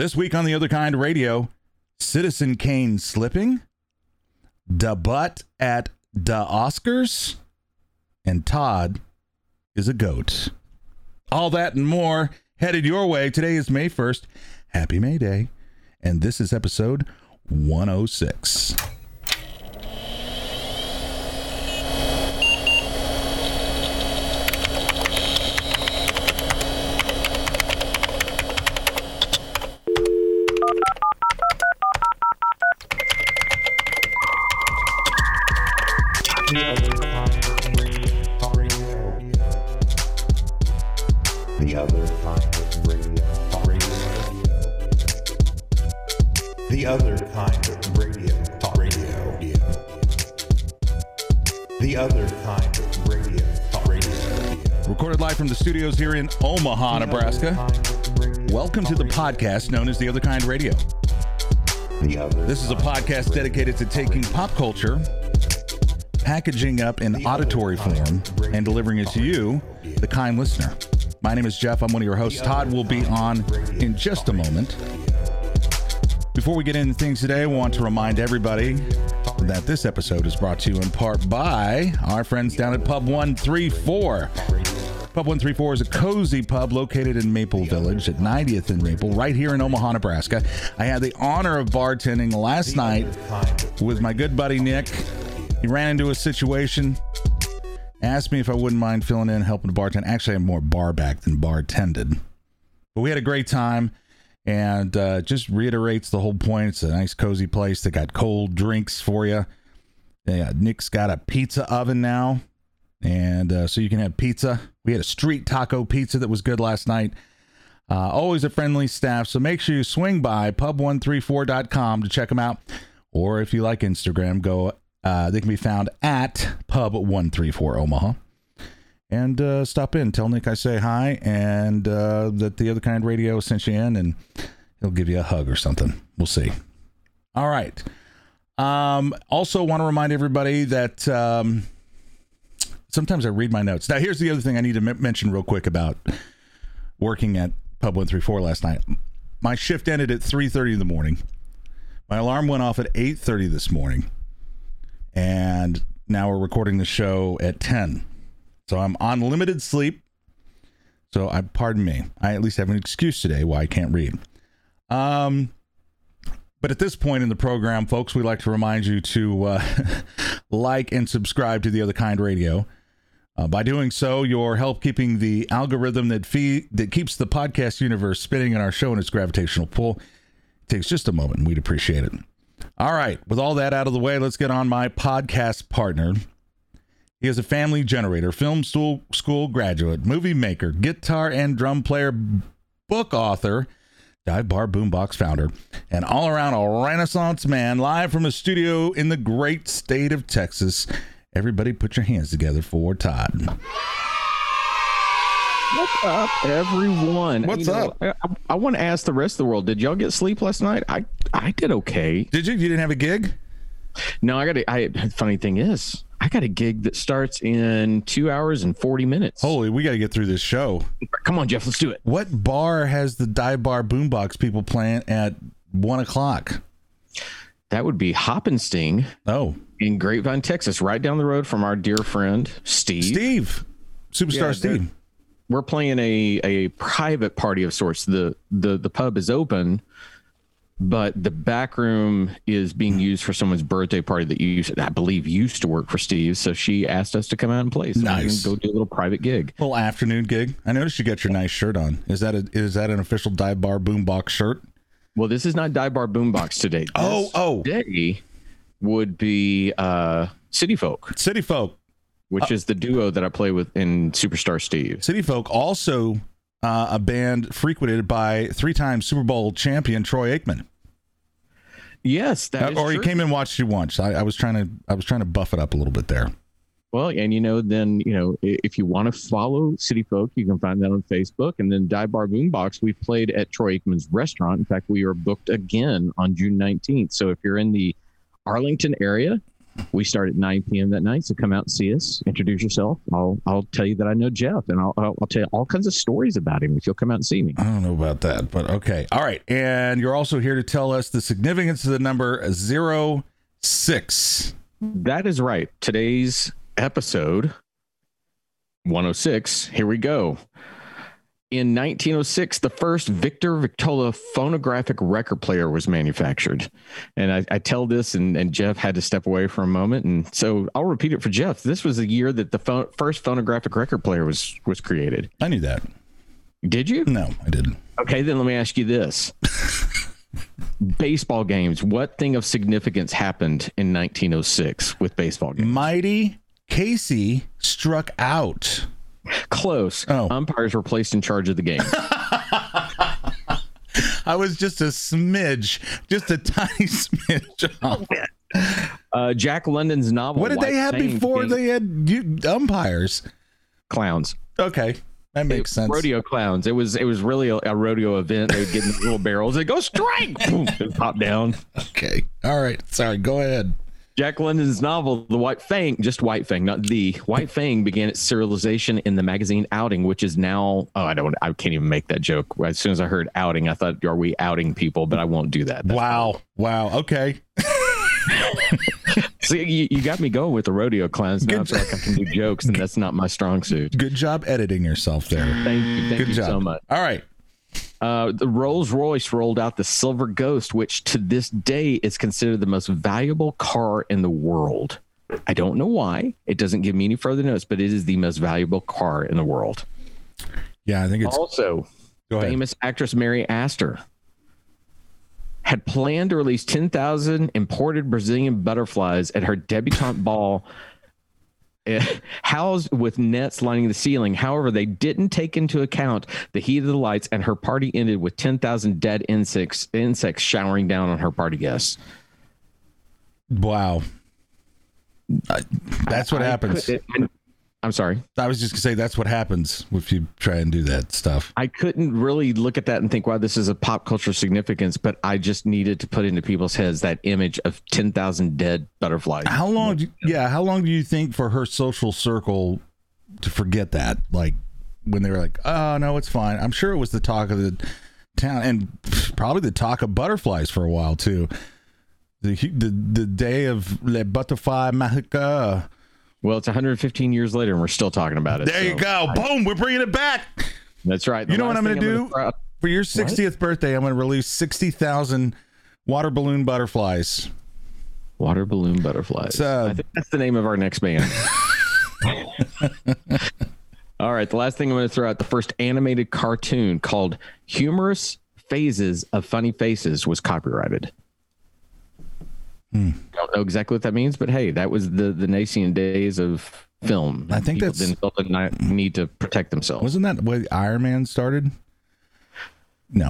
This week on The Other Kind Radio, Citizen Kane slipping, Da Butt at the Oscars, and Todd is a goat. All that and more headed your way. Today is May 1st. Happy May Day. And this is episode 106. The Other Kind Radio. The Other Kind of Radio. The Other Kind of Radio. Recorded live from the studios here in Omaha, Nebraska. Welcome to the podcast known as The Other Kind Radio. This is a podcast dedicated to taking pop culture, packaging up in auditory form, and delivering it to you, the kind listener. My name is Jeff. I'm one of your hosts. Todd will be on in just a moment. Before we get into things today, I want to remind everybody that this episode is brought to you in part by our friends down at Pub 134. Pub 134 is a cozy pub located in Maple Village at 90th and Maple, right here in Omaha, Nebraska. I had the honor of bartending last night with my good buddy Nick. He ran into a situation, asked me if I wouldn't mind filling in, helping to bartend. Actually, I'm more bar-backed than bartended. But we had a great time. And just reiterates the whole point. It's a nice, cozy place. They got cold drinks for you. Nick's got a pizza oven now. And so you can have pizza. We had a street taco pizza that was good last night. Always a friendly staff. So make sure you swing by pub134.com to check them out. Or if you like Instagram, go. They can be found at pub134 Omaha. And stop in. Tell Nick I say hi and that The Other Kind Radio sent you in, and he'll give you a hug or something. We'll see. All right. Also want to remind everybody that sometimes I read my notes. Now, here's the other thing I need to mention real quick about working at Pub 134 last night. My shift ended at 3:30 in the morning. My alarm went off at 8:30 this morning. And now we're recording the show at 10. So I'm on limited sleep. So pardon me. I at least have an excuse today why I can't read. But at this point in the program, folks, we like to remind you to like and subscribe to The Other Kind Radio. By doing so, you'll help keeping the algorithm that keeps the podcast universe spinning in our show in its gravitational pull. It takes just a moment, and we'd appreciate it. All right. With all that out of the way, let's get on my podcast partner. He is a family generator, film school graduate, movie maker, guitar and drum player, book author, Dive Bar Boombox founder, and all-around a renaissance man, live from a studio in the great state of Texas. Everybody put your hands together for Todd. What's up, everyone? What's up? I want to ask the rest of the world, did y'all get sleep last night? I did okay. Did you? You didn't have a gig? No, funny thing is, I got a gig that starts in 2 hours and 40 minutes. Holy, we got to get through this show. Come on, Jeff, let's do it. What bar has the Dive Bar Boombox people playing at 1 o'clock? That would be Hoppensting. Oh, in Grapevine, Texas, right down the road from our dear friend, Steve. Superstar Steve. We're playing a private party of sorts. The pub is open, but the back room is being used for someone's birthday party that I believe used to work for Steve. So she asked us to come out and play. So nice. Go do a little private gig. Little afternoon gig. I noticed you got your nice shirt on. Is that an official Dive Bar Boombox shirt? Well, this is not Dive Bar Boombox today. Today would be City Folk. City Folk. Which is the duo that I play with in Superstar Steve. City Folk, also a band frequented by three-time Super Bowl champion Troy Aikman. Yes, that is true. Or he came and watched you once. I was trying to buff it up a little bit there. Well, and if you want to follow City Folk, you can find that on Facebook. And then Dive Bar Boombox, we played at Troy Aikman's restaurant. In fact, we are booked again on June 19th. So if you're in the Arlington area, We start at 9 p.m. that night, so come out and see us. Introduce yourself. I'll tell you that I know Jeff, and I'll tell you all kinds of stories about him if you'll come out and see me. I don't know about that, but okay. All right, and you're also here to tell us the significance of the number 06. That is right. Today's episode, 106, here we go. In 1906, the first Victor Victrola phonographic record player was manufactured. And I tell this, and Jeff had to step away for a moment. And so I'll repeat it for Jeff. This was the year that the first phonographic record player was created. I knew that. Did you? No, I didn't. Okay, then let me ask you this. Baseball games. What thing of significance happened in 1906 with baseball games? Mighty Casey struck out. Close. Oh. Umpires were placed in charge of the game. I was just a smidge, just a tiny smidge off. Jack London's novel. What did they have before they had umpires? Clowns. Okay. That makes sense. Rodeo clowns. It was really a rodeo event. They would get in little barrels. They go strike. Boom, and pop down. Okay. All right. Sorry. Go ahead. Jack London's novel, The White Fang, just White Fang, not The White Fang, began its serialization in the magazine Outing, which is now, I can't even make that joke. As soon as I heard Outing, I thought, are we outing people? But I won't do that. That's wow. Okay. See, you got me going with the rodeo clowns. Now I feel like I can do jokes, and that's not my strong suit. Good job editing yourself there. Thank you. Thank you so much. All right. The Rolls Royce rolled out the Silver Ghost, which to this day is considered the most valuable car in the world. I don't know why. It doesn't give me any further notes, but it is the most valuable car in the world. Yeah, I think it's also famous actress Mary Astor had planned to release 10,000 imported Brazilian butterflies at her debutante ball. Housed with nets lining the ceiling. However, they didn't take into account the heat of the lights, and her party ended with 10,000 dead insects showering down on her party guests. Wow. That's what happens. I'm sorry. I was just going to say that's what happens if you try and do that stuff. I couldn't really look at that and think, wow, this is a pop culture significance, but I just needed to put into people's heads that image of 10,000 dead butterflies. How long do you think for her social circle to forget that? Like when they were like, oh, no, it's fine. I'm sure it was the talk of the town and probably the talk of butterflies for a while, too. The day of Le Butterfly Magique. Well, it's 115 years later, and we're still talking about it. There you go. Boom. We're bringing it back. That's right. You know what I'm going to do? For your 60th birthday, I'm going to release 60,000 water balloon butterflies. Water balloon butterflies. I think that's the name of our next band. All right. The last thing I'm going to throw out, the first animated cartoon called Humorous Phases of Funny Faces was copyrighted. Don't know exactly what that means, but hey, that was the nascent days of film. I think people didn't feel the need to protect themselves. Wasn't that where Iron Man started? No,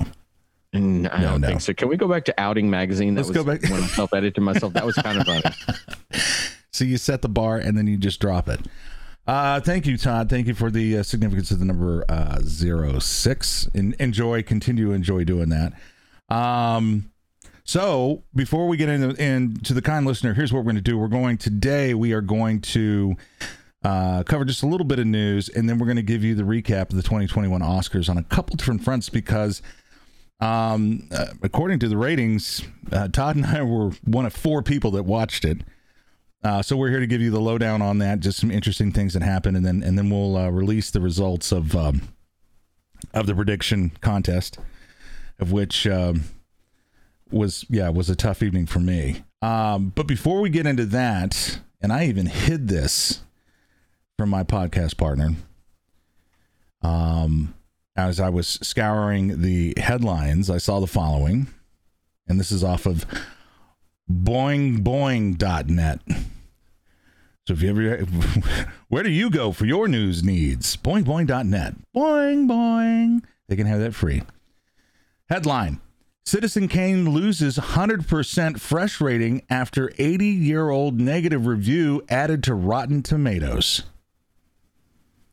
I don't think so. Can we go back to Outing magazine? That Let's go back when I self-edited myself. That was kind of funny. So you set the bar and then you just drop it. Thank you, Todd. Thank you for the significance of the number 06. And continue to enjoy doing that. So before we get into the kind listener, here's what we're going to do. Today we are going to cover just a little bit of news, and then we're going to give you the recap of the 2021 Oscars on a couple different fronts because according to the ratings, Todd and I were one of four people that watched it. So we're here to give you the lowdown on that, just some interesting things that happened, and then we'll release the results of the prediction contest, of which... was a tough evening for me. But before we get into that, and I even hid this from my podcast partner, as I was scouring the headlines, I saw the following, and this is off of boingboing.net. So if you ever, where do you go for your news needs? Boingboing.net. Boing, boing. They can have that free. Headline. Citizen Kane loses 100% fresh rating after 80-year-old negative review added to Rotten Tomatoes.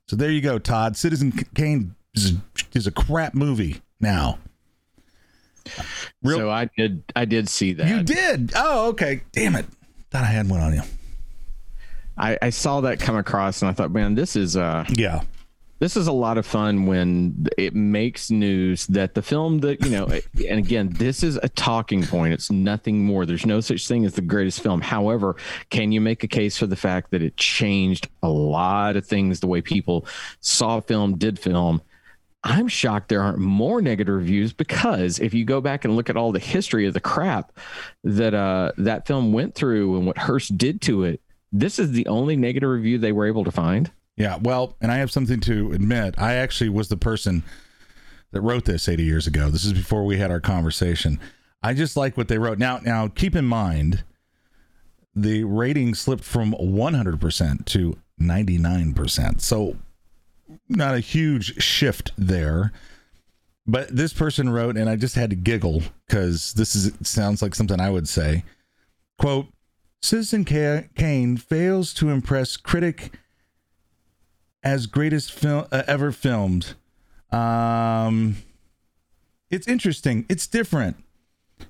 So there you go, Todd. Citizen Kane is a crap movie now. So I did see that. You did? Oh, okay. Damn it. Thought I had one on you. I saw that come across and I thought, man, this is yeah, this is a lot of fun when it makes news that the film that, you know, and again, this is a talking point. It's nothing more. There's no such thing as the greatest film. However, can you make a case for the fact that it changed a lot of things, the way people saw film, did film? I'm shocked there aren't more negative reviews, because if you go back and look at all the history of the crap that that film went through and what Hearst did to it, this is the only negative review they were able to find. Yeah, well, and I have something to admit. I actually was the person that wrote this 80 years ago. This is before we had our conversation. I just like what they wrote. Now, keep in mind, the rating slipped from 100% to 99%. So not a huge shift there. But this person wrote, and I just had to giggle because it sounds like something I would say. Quote, Citizen Kane fails to impress critic as greatest film ever filmed. It's interesting. It's different.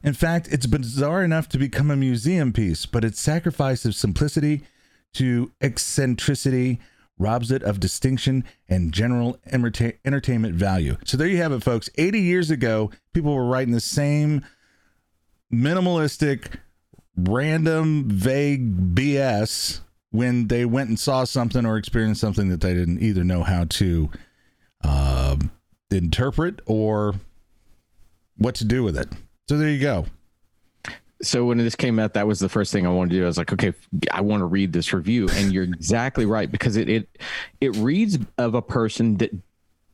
In fact, it's bizarre enough to become a museum piece, but its sacrifice of simplicity to eccentricity robs it of distinction and general entertainment value. So there you have it, folks. 80 years ago, people were writing the same minimalistic, random, vague BS when they went and saw something or experienced something that they didn't either know how to interpret or what to do with it. So there you go. So when this came out, that was the first thing I wanted to do. I was like, okay, I want to read this review. And you're exactly right, because it reads of a person that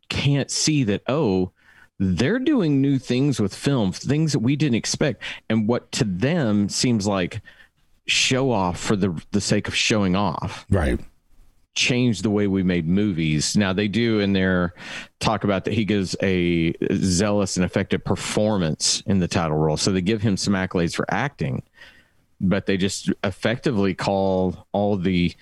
can't see that, oh, they're doing new things with film, things that we didn't expect. And what to them seems like show off for the sake of showing off, right? Change the way we made movies. Now they do in their talk about that he gives a zealous and effective performance in the title role, so they give him some accolades for acting, but they just effectively call all the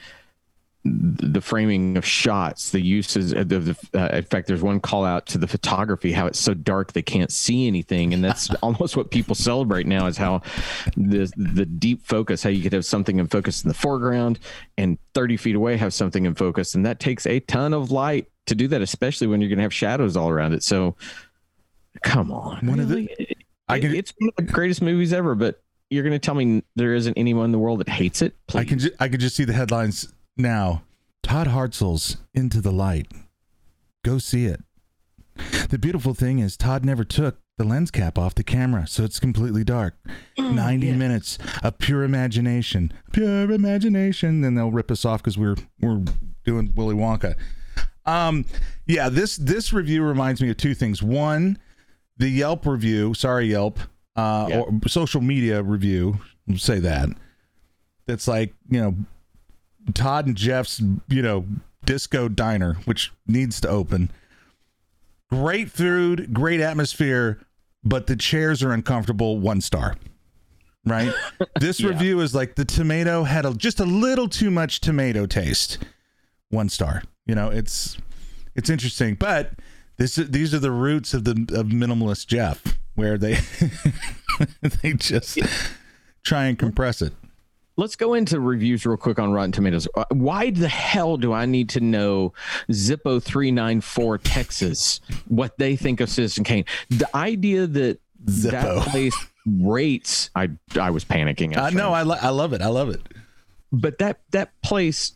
framing of shots, the uses of in fact, there's one call out to the photography, how it's so dark they can't see anything. And that's almost what people celebrate now, is how the deep focus, how you could have something in focus in the foreground and 30 feet away have something in focus. And that takes a ton of light to do that, especially when you're going to have shadows all around it. So come on, it's one of the greatest movies ever, but you're going to tell me there isn't anyone in the world that hates it? Please. I can just see the headlines now. Todd Hartzell's Into the Light. Go see it. The beautiful thing is Todd never took the lens cap off the camera, so it's completely dark. 90 minutes of pure imagination. Pure imagination. Then they'll rip us off because we're doing Willy Wonka. Yeah, this review reminds me of two things. One, the Yelp review. Sorry, Yelp. Or social media review. We'll say that. That's like, you know, Todd and Jeff's, you know, disco diner, which needs to open. Great food, great atmosphere, but the chairs are uncomfortable. 1 star, right? This review is like the tomato had just a little too much tomato taste. 1 star. You know, it's interesting, but these are the roots of minimalist Jeff, where they they just try and compress it. Let's go into reviews real quick on Rotten Tomatoes. Why the hell do I need to know Zippo 394 Texas, what they think of Citizen Kane? The idea that Zippo. That place rates, I was panicking. No, I love it. I love it. But that place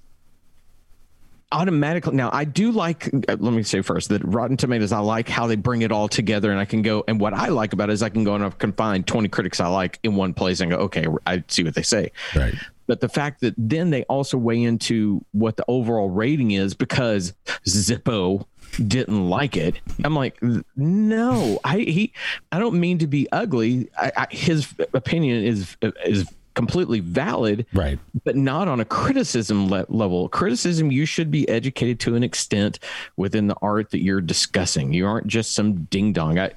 automatically. Now, I do like, let me say first that Rotten Tomatoes, I like how they bring it all together, and I can go. And what I like about it is I can go and I can find 20 critics I like in one place and go, okay, I see what they say. Right. But the fact that then they also weigh into what the overall rating is because Zippo didn't like it. I'm like, no, I don't mean to be ugly. His opinion is completely valid, right? But not on a criticism level. Criticism, you should be educated to an extent within the art that you're discussing. You aren't just some ding dong. I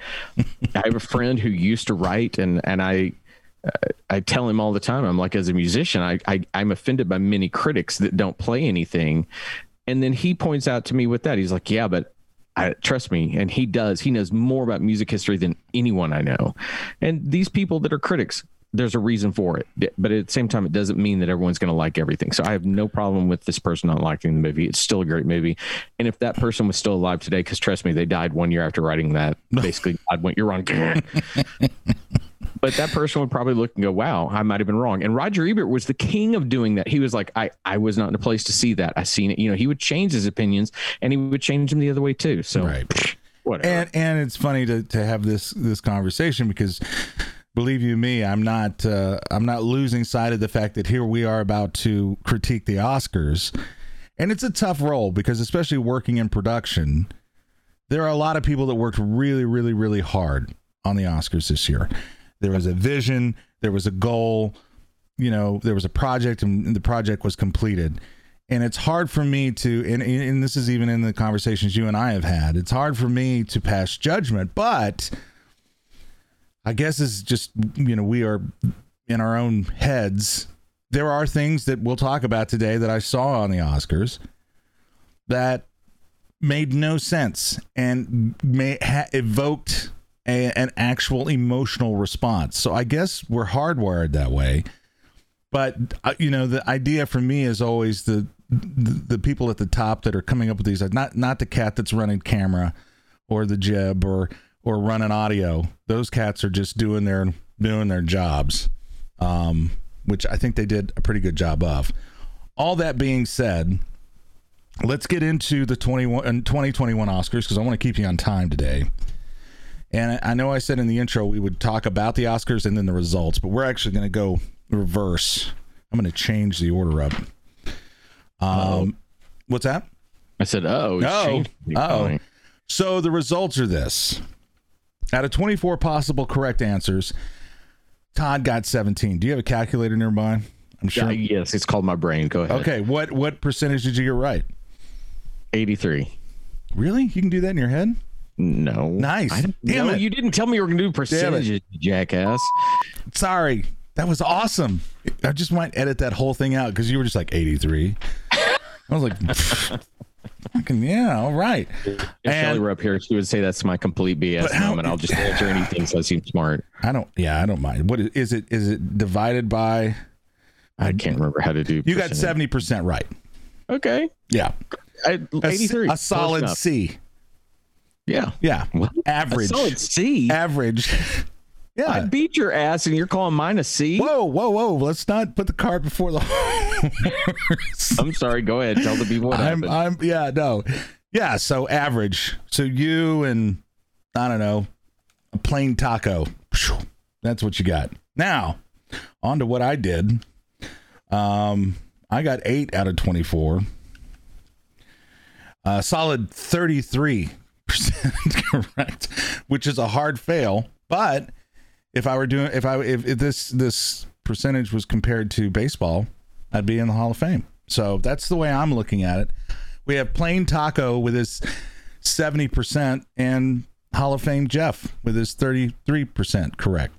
have a friend who used to write, and I tell him all the time, I'm like, as a musician, I'm offended by many critics that don't play anything. And then he points out to me with that, he's like, yeah, but trust me, and he knows more about music history than anyone I know. And these people that are critics there's a reason for it, but at the same time, it doesn't mean that everyone's going to like everything. So I have no problem with this person not liking the movie. It's still a great movie. And if that person was still alive today, because trust me, they died 1 year after writing that. Basically, God went, you're wrong. But that person would probably look and go, wow, I might have been wrong. And Roger Ebert was the king of doing that. He was like, I was not in a place to see that. I seen it. You know, he would change his opinions, and he would change them the other way too. So right. Whatever. And it's funny to have this conversation, because believe you me, I'm not losing sight of the fact that here we are about to critique the Oscars. And it's a tough role, because especially working in production, there are a lot of people that worked really, really, really hard on the Oscars this year. There was a vision, there was a goal, you know, there was a project, and the project was completed. And it's hard for me to, and this is even in the conversations you and I have had, it's hard for me to pass judgment, but I guess it's just, you know, we are in our own heads. There are things that we'll talk about today that I saw on the Oscars that made no sense and evoked an actual emotional response. So I guess we're hardwired that way. But, you know, the idea for me is always the people at the top that are coming up with these, not the cat that's running camera or the jib or running audio. Those cats are just doing their jobs, which I think they did a pretty good job of. All that being said, let's get into the 2021 Oscars, because I want to keep you on time today. And I know I said in the intro we would talk about the Oscars and then the results, but we're actually going to go reverse. I'm going to change the order up. What's that? I said, oh. So the results are this. Out of 24 possible correct answers, Todd got 17. Do you have a calculator nearby? I'm sure. Yes, it's called my brain. Go ahead. Okay, what percentage did you get right? 83. Really? You can do that in your head? No. Nice. Damn it. You didn't tell me you were going to do percentages, you jackass. Sorry. That was awesome. I just might edit that whole thing out, because you were just like 83. I was like... Fucking yeah, all right. If Shelly were up here, she would say that's my complete BS moment. I'll just answer anything so I seem smart. I don't mind. What is it divided by? I can't remember how to do. You got 70% right. Okay. Yeah. 83. A solid C. Yeah. Yeah. Well, average. A solid C. Average. Yeah. I beat your ass and you're calling mine a C? Whoa. Let's not put the cart before the horse. I'm sorry. Go ahead. Tell the people what happened. Yeah, so average. So you and, I don't know, a plain taco. That's what you got. Now, on to what I did. I got 8 out of 24. Solid 33% correct, which is a hard fail, but... If this percentage was compared to baseball, I'd be in the Hall of Fame. So that's the way I'm looking at it. We have plain taco with his 70% and Hall of Fame Jeff with his 33% correct.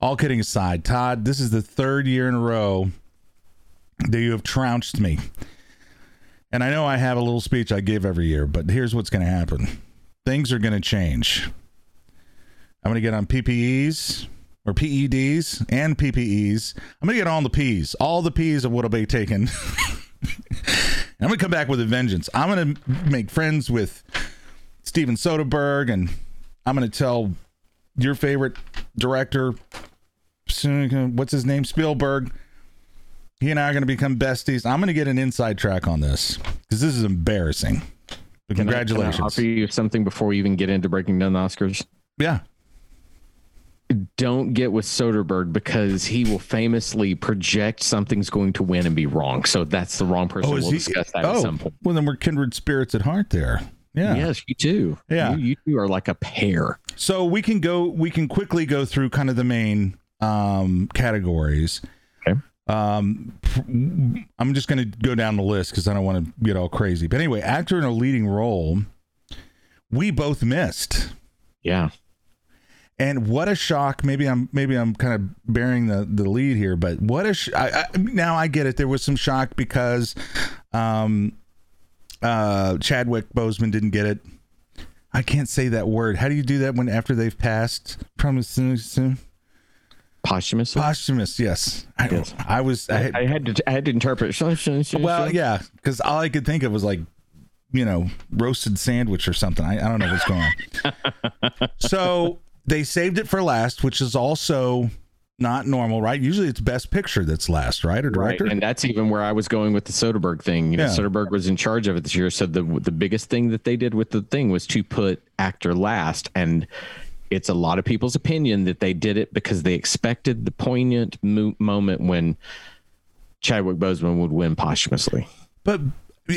All kidding aside, Todd, this is the third year in a row that you have trounced me. And I know I have a little speech I give every year, but here's what's going to happen. Things are going to change. I'm going to get on PPEs or PEDs and PPEs. I'm going to get on the Ps. All the Ps of what will be taken. I'm going to come back with a vengeance. I'm going to make friends with Steven Soderbergh, and I'm going to tell your favorite director, what's his name, Spielberg. He and I are going to become besties. I'm going to get an inside track on this, because this is embarrassing. But congratulations. Can I offer you something before we even get into breaking down the Oscars? Yeah. Don't get with Soderbergh, because he will famously project something's going to win and be wrong. So that's the wrong person. We'll discuss that at some point. Well, then we're kindred spirits at heart there. Yeah. Yes, you too. Yeah. You two are like a pair. So we can quickly go through kind of the main categories. Okay. I'm just going to go down the list, because I don't want to get all crazy. But anyway, actor in a leading role, we both missed. Yeah. And what a shock! Maybe I'm kind of bearing the lead here, but what a now I get it. There was some shock because Chadwick Boseman didn't get it. I can't say that word. How do you do that when after they've passed? Promising Posthumously? Posthumous, yes. Yes. I had to interpret. Well, yeah, because all I could think of was like, you know, roasted sandwich or something. I don't know what's going on. So they saved it for last, which is also not normal, right? Usually it's best picture that's last, right? Or director. Right. And that's even where I was going with the Soderbergh thing. You know, Soderbergh was in charge of it this year. So the biggest thing that they did with the thing was to put actor last. And it's a lot of people's opinion that they did it because they expected the poignant moment when Chadwick Boseman would win posthumously. But,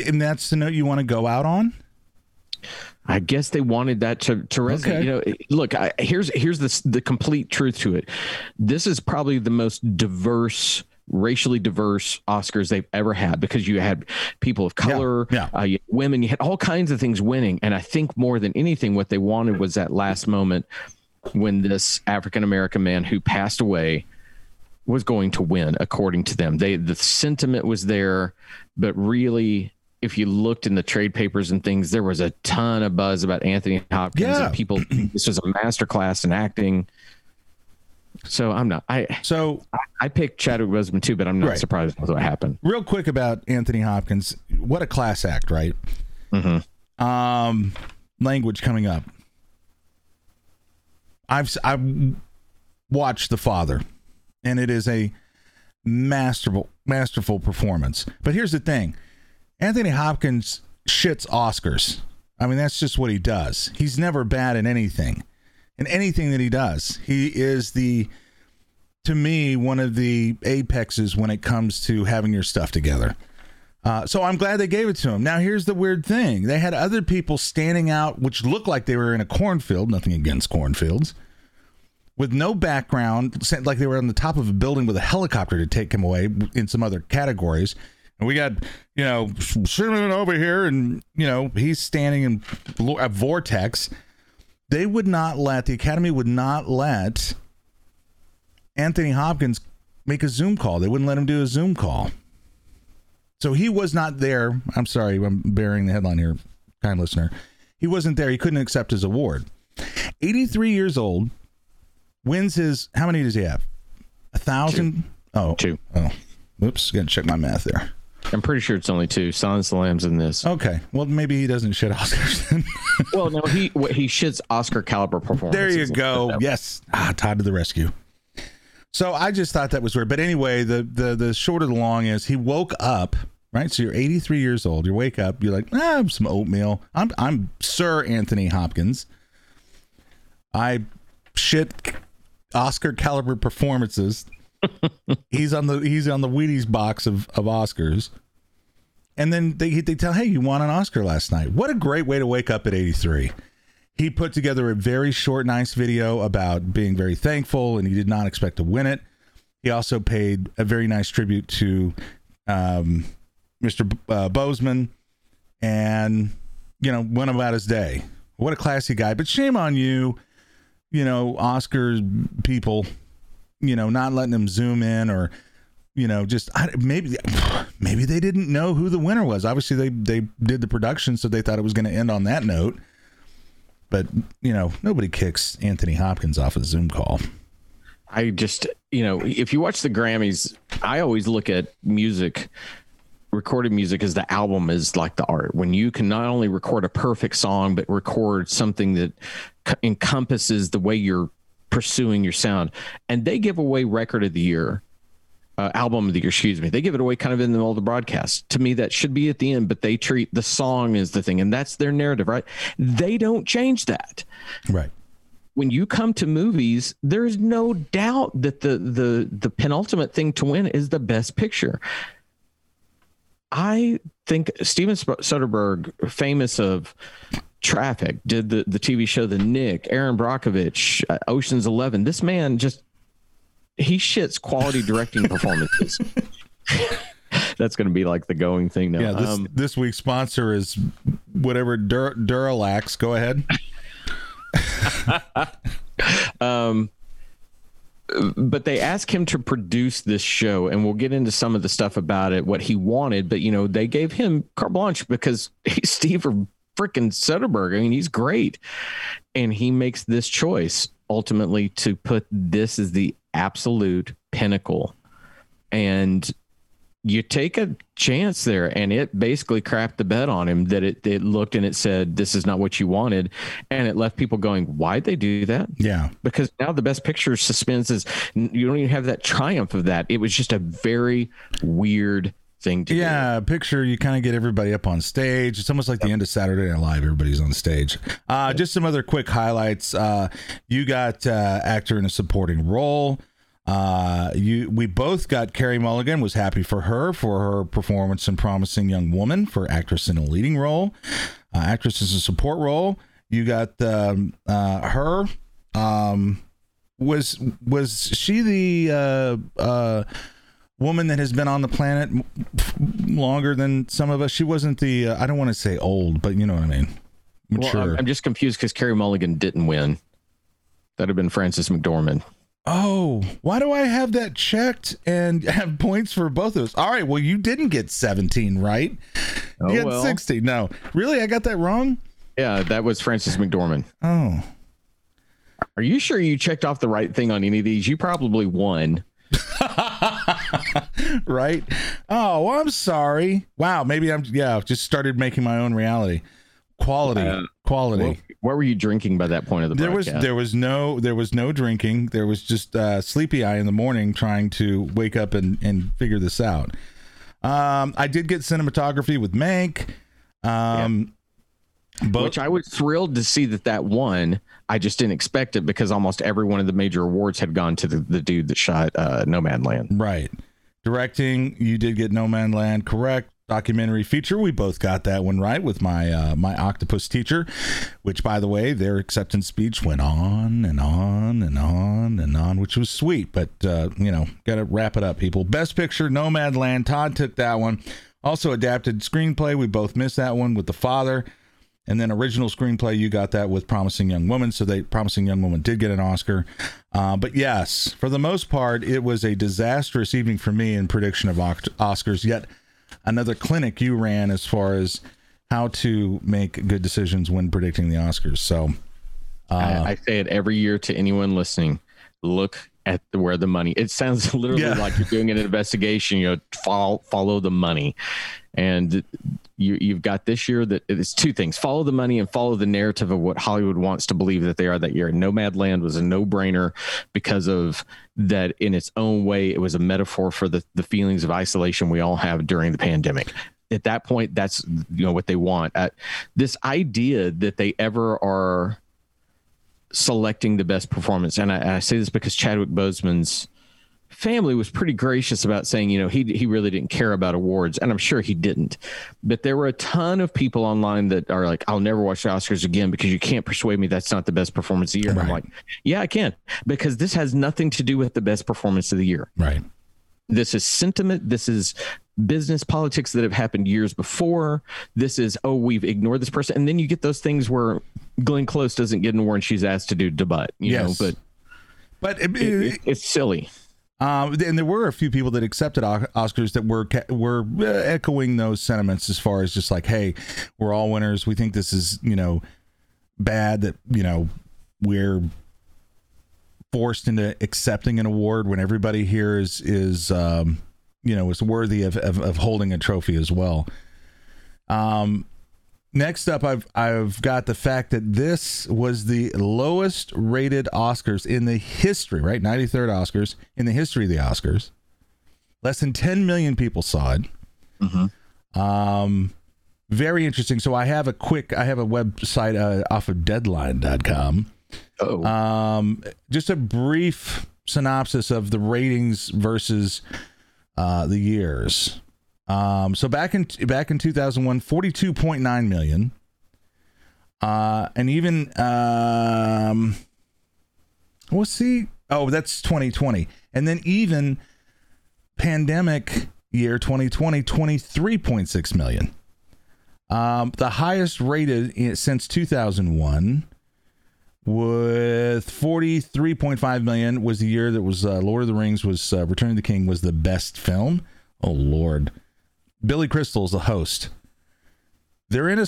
and that's the note you want to go out on? I guess they wanted that to resonate. Okay. You know, look, here's the complete truth to it. This is probably the most diverse, racially diverse Oscars they've ever had, because you had people of color, you had women, you had all kinds of things winning. And I think more than anything, what they wanted was that last moment when this African-American man who passed away was going to win, according to them. The sentiment was there, but really, if you looked in the trade papers and things, there was a ton of buzz about Anthony Hopkins and people. This was a masterclass in acting. So I'm not. I picked Chadwick Boseman too, but I'm not surprised with what happened. Real quick about Anthony Hopkins, what a class act, right? Mm-hmm. Language coming up. I've watched The Father, and it is a masterful performance. But here's the thing. Anthony Hopkins shits Oscars. I mean, that's just what he does. He's never bad in anything. In anything that he does, he is one of the apexes when it comes to having your stuff together. So I'm glad they gave it to him. Now, here's the weird thing. They had other people standing out, which looked like they were in a cornfield, nothing against cornfields, with no background, like they were on the top of a building with a helicopter to take him away in some other categories. And we got, you know, Sherman over here, and, you know, he's standing in a vortex. They would not let, the Academy would not let Anthony Hopkins make a Zoom call. They wouldn't let him do a Zoom call. So he was not there. I'm sorry, I'm burying the headline here, kind listener. He wasn't there. He couldn't accept his award. 83 years old, wins his, how many does he have? 1,000? Oh. 2. Oh. Oops, gotta check my math there. I'm pretty sure it's only 2. Silence the Lambs in this. Okay. Well, maybe he doesn't shit Oscars then. Well, no, he shits Oscar caliber performances. There you go. Yes. Todd to the rescue. So I just thought that was weird. But anyway, the short of the long is he woke up, right? So you're 83 years old. You wake up. You're like, some oatmeal. I'm Sir Anthony Hopkins. I shit Oscar caliber performances. He's on the Wheaties box of Oscars, and then they tell, hey, you won an Oscar last night. What a great way to wake up at 83. He put together a very short, nice video about being very thankful, and he did not expect to win it. He also paid a very nice tribute to Mr. Boseman, and, you know, went about his day. What a classy guy. But shame on you, you know, Oscars people. You know, not letting them zoom in, or, you know, just maybe they didn't know who the winner was. Obviously, they did the production, so they thought it was going to end on that note. But, you know, nobody kicks Anthony Hopkins off a Zoom call. I just, you know, if you watch the Grammys, I always look at music, recorded music, as the album is like the art. When you can not only record a perfect song, but record something that encompasses the way you're pursuing your sound. And they give away record of the year, album of the year, excuse me. They give it away kind of in the middle of the broadcast. To me, that should be at the end, but they treat the song as the thing, and that's their narrative, right? They don't change that. Right. When you come to movies, there's no doubt that the penultimate thing to win is the best picture. I think Steven Soderbergh, famous of Traffic, did the TV show The Nick, Aaron Brockovich, Ocean's 11. This man he shits quality directing performances. That's going to be like the going thing now. Yeah, this week's sponsor is whatever, Duralax. Go ahead. But they asked him to produce this show, and we'll get into some of the stuff about it, what he wanted. But, you know, they gave him carte blanche because he's Steve or freaking Soderbergh. I mean, he's great, and he makes this choice ultimately to put this as the absolute pinnacle. And you take a chance there, and it basically crapped the bed on him, that it looked and it said, this is not what you wanted. And it left people going, why'd they do that? Yeah. Because now the best picture suspense is, you don't even have that triumph of that. It was just a very weird thing to do. Yeah, picture, you kind of get everybody up on stage. It's almost like the end of Saturday Night Live. Everybody's on stage. Just some other quick highlights. You got actor in a supporting role. We both got Carey Mulligan, was happy for her performance in Promising Young Woman for actress in a leading role, actress in a support role. You got her. Was she the woman that has been on the planet longer than some of us? She wasn't the I don't want to say old, but you know what I mean. Mature. Well, I'm just confused because Carey Mulligan didn't win. That'd have been Frances McDormand. Oh, why do I have that checked and have points for both of us? All right, well, you didn't get 17, right? You got 60. No, really? I got that wrong? Yeah, that was Frances McDormand. Oh. Are you sure you checked off the right thing on any of these? You probably won. Right? Oh, well, I'm sorry. Wow, maybe just started making my own reality. Quality. What were you drinking by that point of the broadcast? There was no drinking. There was just sleepy eye in the morning trying to wake up and figure this out. I did get cinematography with Mank, which I was thrilled to see that won. I just didn't expect it because almost every one of the major awards had gone to the dude that shot Nomadland. Right. Directing, you did get Nomadland correct. Documentary feature, we both got that one right with my my octopus teacher, which, by the way, their acceptance speech went on and on and on and on, which was sweet, but gotta wrap it up, people. Best picture, Nomadland, Todd took that one. Also adapted screenplay, we both missed that one with The Father, and then original screenplay, you got that with Promising Young Woman. So Promising Young Woman did get an Oscar, but yes, for the most part, it was a disastrous evening for me in prediction of Oscars. Yet another clinic you ran as far as how to make good decisions when predicting the Oscars. So I say it every year to anyone listening, look at where the money, it sounds literally like you're doing an investigation, follow the money. And you've got this year that it's two things: follow the money and follow the narrative of what Hollywood wants to believe that they are that year. Nomadland was a no brainer because of that. In its own way, it was a metaphor for the feelings of isolation we all have during the pandemic. At that point, that's what they want. This idea that they ever are selecting the best performance. And I say this because Chadwick Boseman's family was pretty gracious about saying, he really didn't care about awards, and I'm sure he didn't. But there were a ton of people online that are like, I'll never watch the Oscars again because you can't persuade me that's not the best performance of the year. Right. And I'm like, yeah, I can, because this has nothing to do with the best performance of the year. Right. This is sentiment. This is business politics that have happened years before. This is, we've ignored this person. And then you get those things where Glenn Close doesn't get an award and she's asked to do Da Butt, know, but it's silly. And there were a few people that accepted Oscars that were echoing those sentiments as far as just like, hey, we're all winners. We think this is, bad that, we're forced into accepting an award when everybody here is worthy of holding a trophy as well. Next up, I've got the fact that this was the lowest rated Oscars in the history, right? 93rd Oscars in the history of the Oscars. Less than 10 million people saw it. Mm-hmm. Very interesting. So I have a website off of deadline.com. Oh. Just a brief synopsis of the ratings versus the years. So back in 2001, 42.9 million, and even, we'll see. Oh, that's 2020. And then even pandemic year, 2020, 23.6 million, the highest rated since 2001 with 43.5 million was the year that was, Lord of the Rings was, Return of the King was the best film. Oh Lord. Billy Crystal's the host. They're in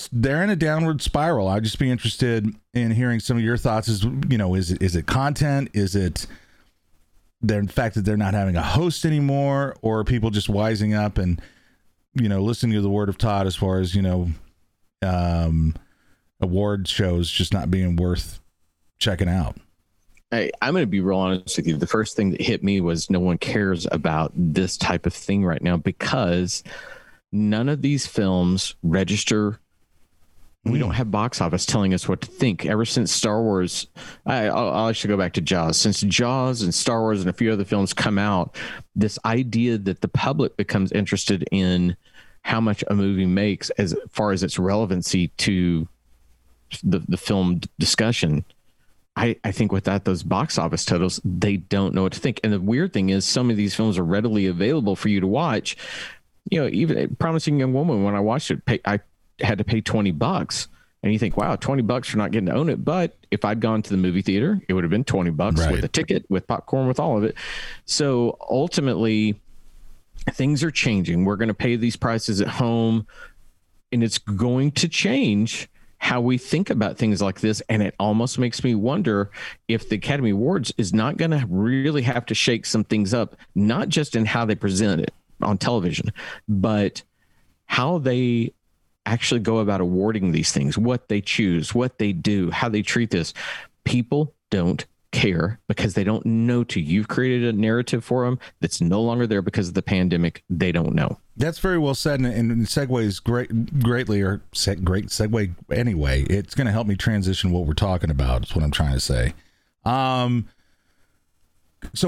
a downward spiral. I'd just be interested in hearing some of your thoughts. Is it content? Is it the fact that they're not having a host anymore, or are people just wising up and listening to the word of Todd as far as award shows just not being worth checking out? I'm going to be real honest with you. The first thing that hit me was no one cares about this type of thing right now because none of these films register. We don't have box office telling us what to think. Ever since Star Wars, I'll actually go back to Jaws. Since Jaws and Star Wars and a few other films come out, this idea that the public becomes interested in how much a movie makes as far as its relevancy to the film discussion. I think without those box office totals, they don't know what to think. And the weird thing is some of these films are readily available for you to watch. Even Promising Young Woman, when I watched it, I had to pay $20. And you think, wow, $20 for not getting to own it. But if I'd gone to the movie theater, it would have been $20 right, with a ticket, with popcorn, with all of it. So ultimately, things are changing. We're going to pay these prices at home, and it's going to change how we think about things like this. And it almost makes me wonder if the Academy Awards is not going to really have to shake some things up, not just in how they present it on television, but how they actually go about awarding these things, what they choose, what they do, how they treat this. People don't care because they don't know to. You've created a narrative for them that's no longer there because of the pandemic. They don't know. That's very well said, and segues greatly, or great segue anyway. It's going to help me transition what we're talking about. Is what I'm trying to say. So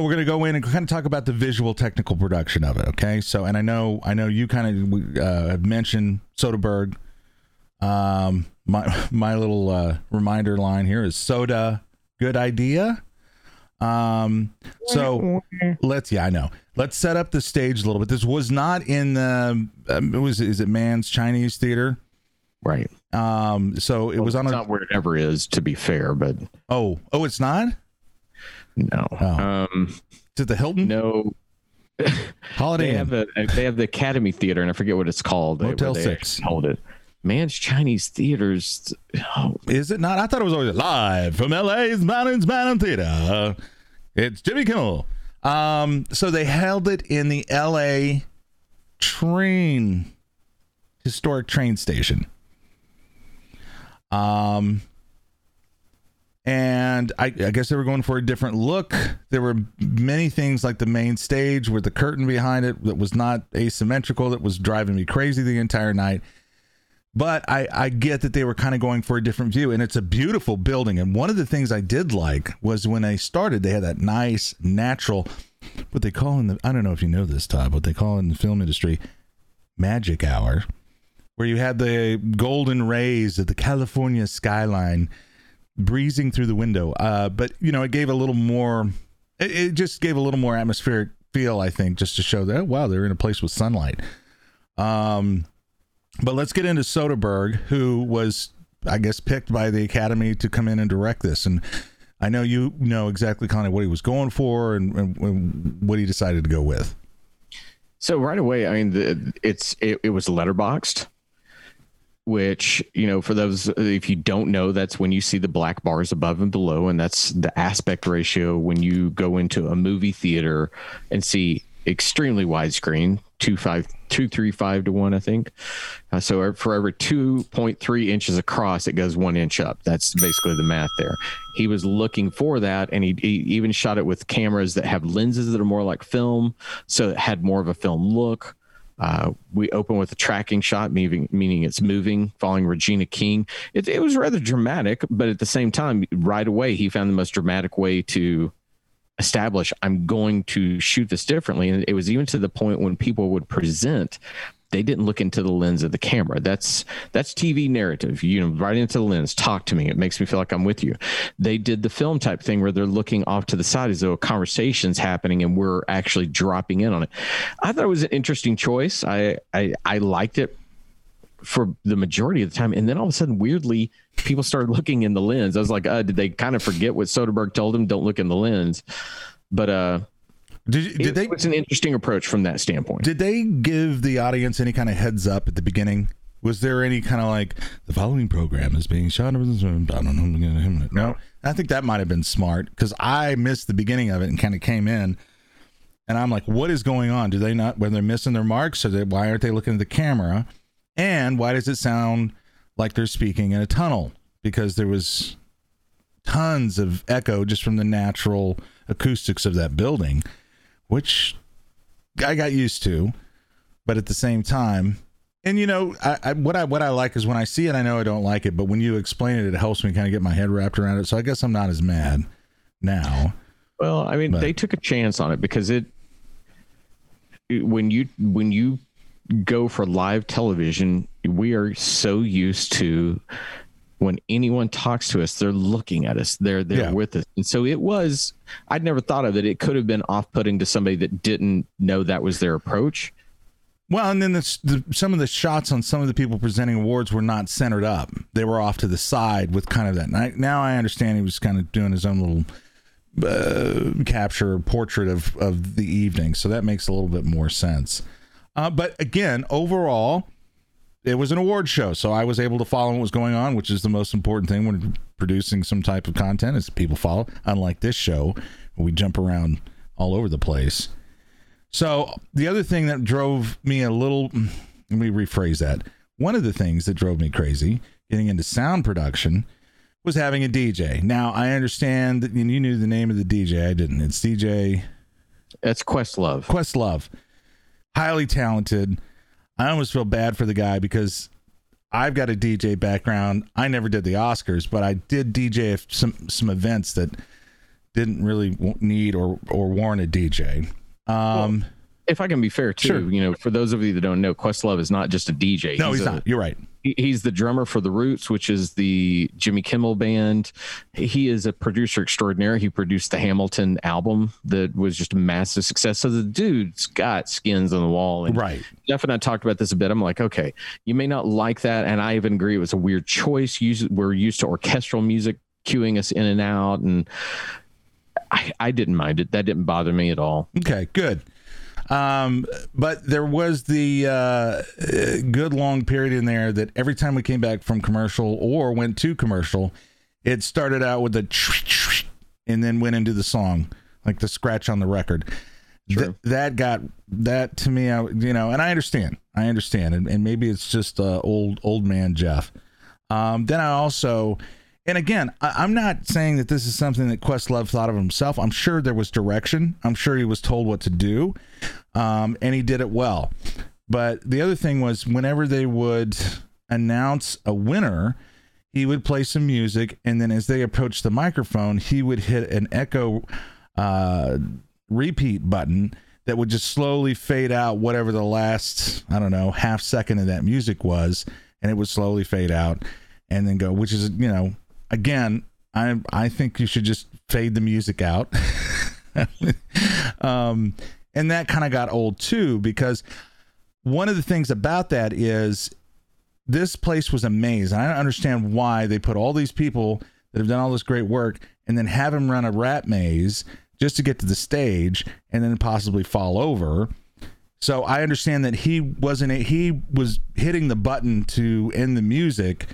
we're going to go in and kind of talk about the visual technical production of it. Okay. So, and I know you kind of mentioned Soderbergh. My little reminder line here is soda. Good idea. So let's set up the stage a little bit. This was not in the, is it Mann's Chinese Theater? Right. So it was on not where it ever is, to be fair, but. Oh, it's not? No. Oh. To the Hilton? No. Holiday Inn. They have the Academy Theater, and I forget what it's called. Hotel 6. Hold it. Mann's Chinese Theater's. Oh. Is it not? I thought it was always live from LA's Mann's Theater. It's Jimmy Kimmel. So they held it in the LA historic train station. And I guess they were going for a different look. There were many things like the main stage with the curtain behind it that was not asymmetrical, that was driving me crazy the entire night. But I get that they were kind of going for a different view, and it's a beautiful building. And one of the things I did like was when they started, they had that nice, natural, what they call in the, I don't know if you know this, Todd, what they call in the film industry, magic hour, where you had the golden rays of the California skyline breezing through the window, but it gave a little more. It just gave a little more atmospheric feel, I think, just to show that they're in a place with sunlight. But let's get into Soderbergh, who was, I guess, picked by the Academy to come in and direct this. And I know you know exactly kind of what he was going for and what he decided to go with. So right away, I mean, it was letterboxed. Which, for those, if you don't know, that's when you see the black bars above and below. And that's the aspect ratio when you go into a movie theater and see extremely widescreen, 2.35 to 1, I think. So for every 2.3 inches across, it goes 1 inch up. That's basically the math there. He was looking for that, and he even shot it with cameras that have lenses that are more like film. So it had more of a film look. We open with a tracking shot, meaning it's moving, following Regina King. It was rather dramatic, but at the same time, right away, he found the most dramatic way to establish, I'm going to shoot this differently. And it was even to the point when people would present, they didn't look into the lens of the camera. That's TV narrative, right into the lens. Talk to me. It makes me feel like I'm with you. They did the film type thing where they're looking off to the side as though a conversation's happening and we're actually dropping in on it. I thought it was an interesting choice. I liked it for the majority of the time. And then all of a sudden, weirdly, people started looking in the lens. I was like, did they kind of forget what Soderbergh told them? Don't look in the lens. But, it was an interesting approach from that standpoint. Did they give the audience any kind of heads up at the beginning Was there any kind of like, the following program is being shot? I don't know. No, I think that might have been smart because I missed the beginning of it and kind of came in. And I'm like, what is going on? Do they not, when they're missing their marks, or why aren't they looking at the camera? And why does it sound like they're speaking in a tunnel? Because there was tons of echo just from the natural acoustics of that building, which I got used to. But at the same time, and you know, what I like is when I see it, I know I don't like it. But when you explain it, it helps me kind of get my head wrapped around it. So I guess I'm not as mad now. Well, I mean, they took a chance on it because when you go for live television, we are so used to when anyone talks to us, they're looking at us, they're there with us. And so it was, I'd never thought of it. It could have been off-putting to somebody that didn't know that was their approach. Well, and then some of the shots on some of the people presenting awards were not centered up. They were off to the side with kind of that. Now I understand he was kind of doing his own little capture portrait of the evening, so that makes a little bit more sense, but again, overall it was an award show, so I was able to follow what was going on, which is the most important thing when producing some type of content, is people follow, unlike this show, we jump around all over the place. So the other thing that drove me a little, let me rephrase that, one of the things that drove me crazy getting into sound production was having a DJ. Now I understand that you knew the name of the DJ. I didn't. It's DJ. That's Questlove. Questlove, highly talented. I almost feel bad for the guy because I've got a DJ background. I never did the Oscars, but I did DJ some events that didn't really need or warrant a DJ. Well, if I can be fair too, sure. You know, for those of you that don't know, Questlove is not just a DJ. No, he's not. You're right. He's the drummer for The Roots, which is the Jimmy Kimmel band. He is a producer extraordinaire. He produced the Hamilton album that was just a massive success. So the dude's got skins on the wall. And right. Jeff and I talked about this a bit. I'm like, okay, you may not like that. And I even agree it was a weird choice. We're used to orchestral music cueing us in and out. And I didn't mind it. That didn't bother me at all. Okay, good. But there was the good long period in there that every time we came back from commercial or went to commercial, it started out with a and then went into the song, like the scratch on the record. That to me, and I understand. And maybe it's just old man Jeff. Then I also, and again, I'm not saying that this is something that Questlove thought of himself. I'm sure there was direction. I'm sure he was told what to do. And he did it well. But the other thing was, whenever they would announce a winner, he would play some music, and then as they approached the microphone, he would hit an echo repeat button that would just slowly fade out whatever the last, I don't know, half second of that music was, and it would slowly fade out and then go, which is, you know, again, I think you should just fade the music out. And that kind of got old too, because one of the things about that is this place was a maze. I don't understand why they put all these people that have done all this great work and then have them run a rat maze just to get to the stage and then possibly fall over. So I understand that he was hitting the button to end the music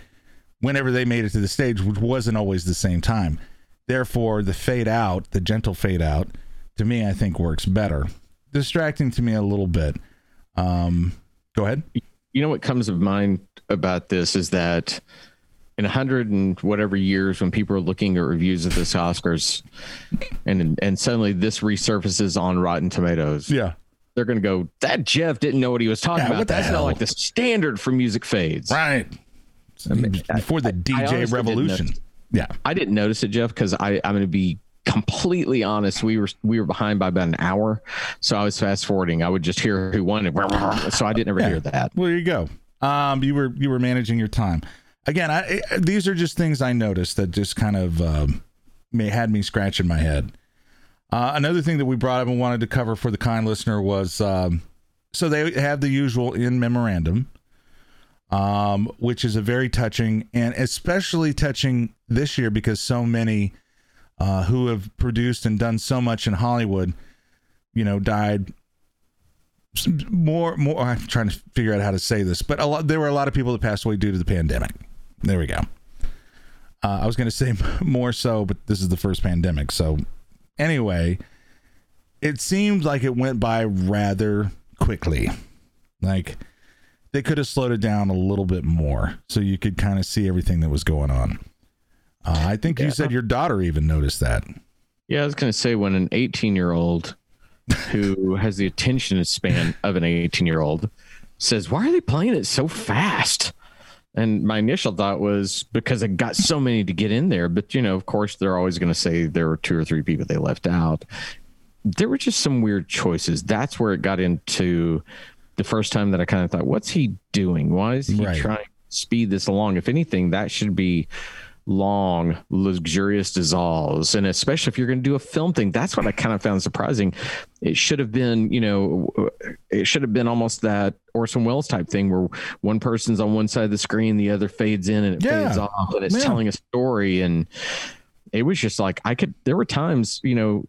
whenever they made it to the stage, which wasn't always the same time. Therefore, the fade out, the gentle fade out, to me, I think works better. Distracting to me a little bit. Go ahead. You know what comes to mind about this is that in 100 and whatever years, when people are looking at reviews of this Oscars, and suddenly this resurfaces on Rotten Tomatoes, yeah, they're going to go, that Jeff didn't know what he was talking about. That's not like the standard for music fades, right? I mean, before the DJ revolution. Yeah, I didn't notice it, Jeff, because I'm going to be completely honest, we were behind by about an hour, so I was fast forwarding. I would just hear who won it, so I didn't ever hear that. Well, there you go. You were managing your time. Again, these are just things I noticed that just kind of had me scratching my head. Another thing that we brought up and wanted to cover for the kind listener was so they have the usual in memorandum, which is a very touching, and especially touching this year because so many who have produced and done so much in Hollywood, you know, died more. I'm trying to figure out how to say this, but there were a lot of people that passed away due to the pandemic. There we go. I was going to say more so, but this is the first pandemic. So anyway, it seemed like it went by rather quickly. Like they could have slowed it down a little bit more so you could kind of see everything that was going on. I think you said your daughter even noticed that. Yeah, I was going to say when an 18-year-old who has the attention span of an 18-year-old says, why are they playing it so fast? And my initial thought was because I got so many to get in there. But, you know, of course, they're always going to say there were 2 or 3 people they left out. There were just some weird choices. That's where it got into the first time that I kind of thought, what's he doing? Why is he trying to speed this along? If anything, that should be long, luxurious dissolves. And especially if you're going to do a film thing, that's what I kind of found surprising. It should have been, you know, it should have been almost that Orson Welles type thing where one person's on one side of the screen, the other fades in and it fades off and it's telling a story. And it was just like, there were times, you know,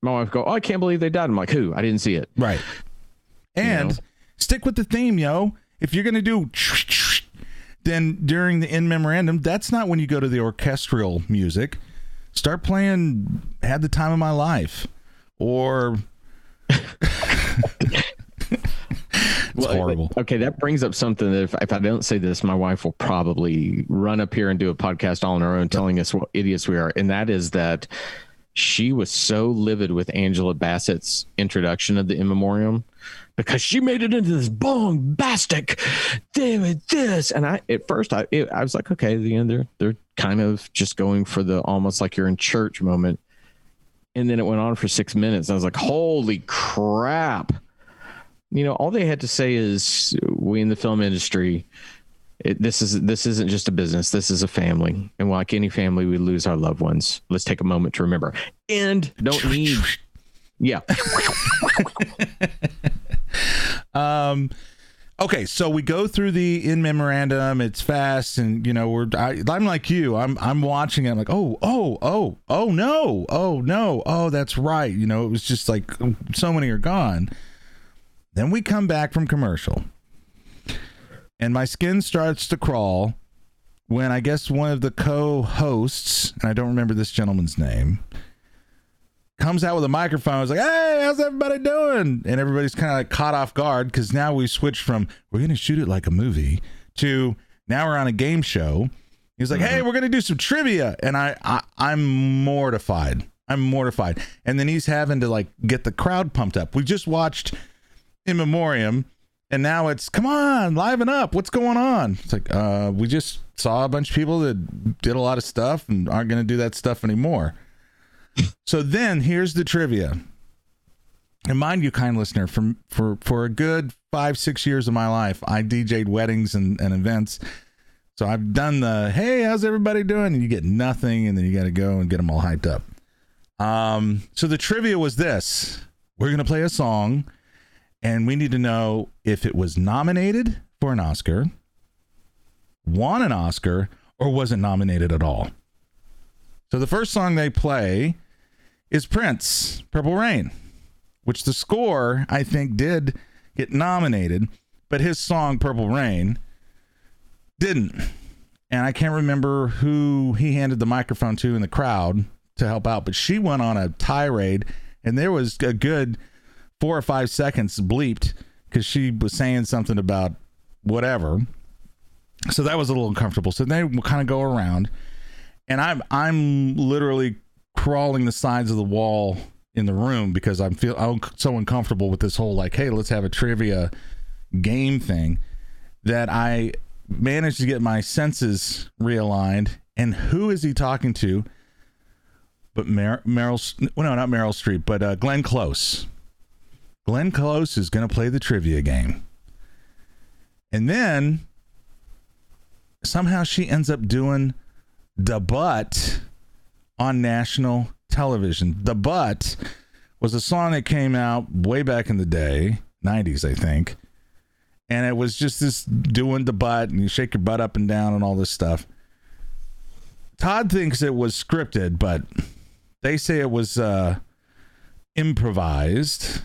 my wife go, oh, I can't believe they died. I'm like, who? I didn't see it. Right. And stick with the theme, yo. If you're going to do... Then during the end memorandum, that's not when you go to the orchestral music. Start playing Had the Time of My Life or... It's horrible. Okay, that brings up something that if I don't say this, my wife will probably run up here and do a podcast all on her own telling us what idiots we are. And that is that she was so livid with Angela Bassett's introduction of the In Memoriam. Because she made it into this bombastic thing with this. And I was like, okay, the end they're kind of just going for the almost like you're in church moment. And then it went on for 6 minutes. I was like, holy crap. You know, all they had to say is we in the film industry, this isn't just a business. This is a family. And like any family, we lose our loved ones. Let's take a moment to remember. And don't need. Yeah. Okay, so we go through the in memorandum. It's fast, and you know I'm like you. I'm watching it. I'm like, oh no, oh that's right. You know, it was just like so many are gone. Then we come back from commercial, and my skin starts to crawl when I guess one of the co-hosts, and I don't remember this gentleman's name, comes out with a microphone. I was like, hey, how's everybody doing? And everybody's kind of like caught off guard because now we switched from we're going to shoot it like a movie to now we're on a game show. He's like, hey, we're going to do some trivia. And I'm mortified. I'm mortified. And then he's having to like get the crowd pumped up. We just watched In Memoriam and now it's come on, liven up. What's going on? It's like we just saw a bunch of people that did a lot of stuff and aren't going to do that stuff anymore. So then here's the trivia. And mind you, kind listener, for a good 5-6 years of my life, I DJ'd weddings and events. So I've done the, hey, how's everybody doing? And you get nothing. And then you got to go and get them all hyped up. So the trivia was this. We're going to play a song and we need to know if it was nominated for an Oscar, won an Oscar, or wasn't nominated at all. So the first song they play is Prince, Purple Rain, which the score, I think, did get nominated, but his song, Purple Rain, didn't. And I can't remember who he handed the microphone to in the crowd to help out, but she went on a tirade, and there was a good 4 or 5 seconds bleeped because she was saying something about whatever. So that was a little uncomfortable. So they kind of go around. And I'm literally crawling the sides of the wall in the room because I'm so uncomfortable with this whole like, hey, let's have a trivia game thing that I managed to get my senses realigned. And who is he talking to? But not Meryl Streep, but Glenn Close. Glenn Close is going to play the trivia game. And then somehow she ends up doing Da Butt on national television. Da Butt was a song that came out way back in the day, 90s, I think. And it was just this doing Da Butt and you shake your butt up and down and all this stuff. Todd thinks it was scripted, but they say it was improvised.